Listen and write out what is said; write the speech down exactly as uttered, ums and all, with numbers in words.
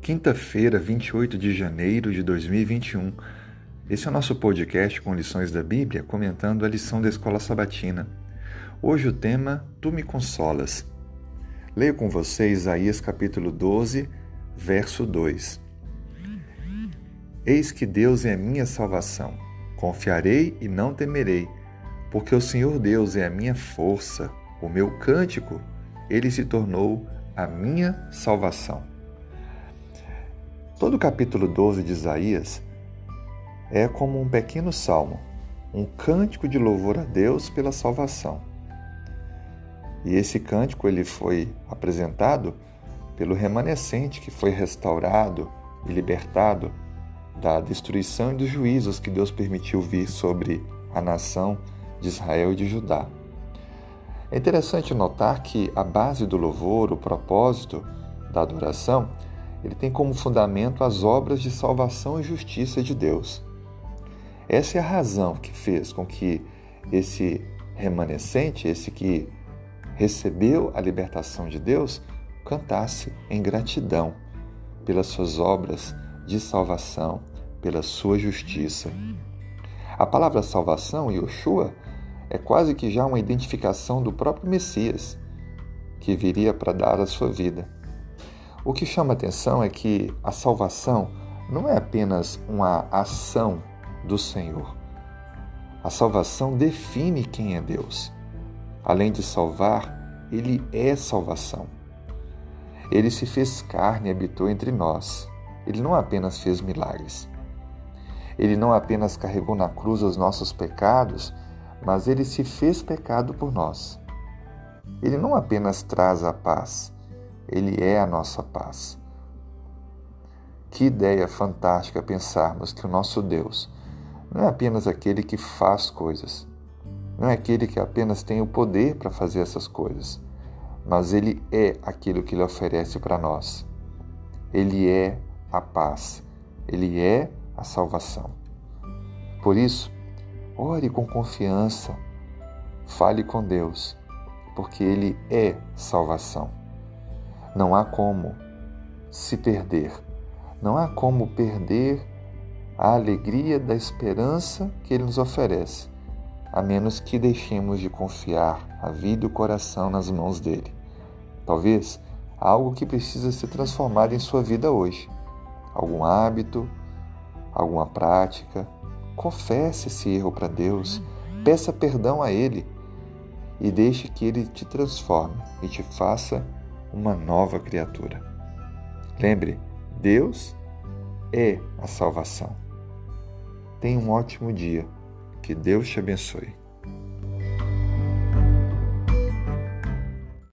Quinta-feira, vinte e oito de janeiro de dois mil e vinte e um. Esse é o nosso podcast com lições da Bíblia, comentando a lição da Escola Sabatina. Hoje o tema, Tu me consolas. Leio com você Isaías capítulo doze, verso dois. Eis que Deus é a minha salvação. Confiarei e não temerei, porque o Senhor Deus é a minha força, o meu cântico, ele se tornou a minha salvação. Todo o capítulo doze de Isaías é como um pequeno salmo, um cântico de louvor a Deus pela salvação. E esse cântico ele foi apresentado pelo remanescente que foi restaurado e libertado da destruição e dos juízos que Deus permitiu vir sobre a nação de Israel e de Judá. É interessante notar que a base do louvor, o propósito da adoração, ele tem como fundamento as obras de salvação e justiça de Deus. Essa é a razão que fez com que esse remanescente, esse que recebeu a libertação de Deus, cantasse em gratidão pelas suas obras de salvação, pela sua justiça. A palavra salvação, Yoshua, é quase que já uma identificação do próprio Messias, que viria para dar a sua vida. O que chama a atenção é que a salvação não é apenas uma ação do Senhor. A salvação define quem é Deus. Além de salvar, Ele é salvação. Ele se fez carne e habitou entre nós. Ele não apenas fez milagres. Ele não apenas carregou na cruz os nossos pecados, mas Ele se fez pecado por nós. Ele não apenas traz a paz, Ele é a nossa paz. Que ideia fantástica pensarmos que o nosso Deus não é apenas aquele que faz coisas, não é aquele que apenas tem o poder para fazer essas coisas, mas Ele é aquilo que Ele oferece para nós. Ele é a paz, Ele é a salvação. Por isso, ore com confiança, fale com Deus, porque Ele é salvação. Não há como se perder, não há como perder a alegria da esperança que Ele nos oferece, a menos que deixemos de confiar a vida e o coração nas mãos dEle. Talvez algo que precisa ser transformado em sua vida hoje, algum hábito, alguma prática. Confesse esse erro para Deus, peça perdão a Ele e deixe que Ele te transforme e te faça uma nova criatura. Lembre, Deus é a salvação. Tenha um ótimo dia. Que Deus te abençoe.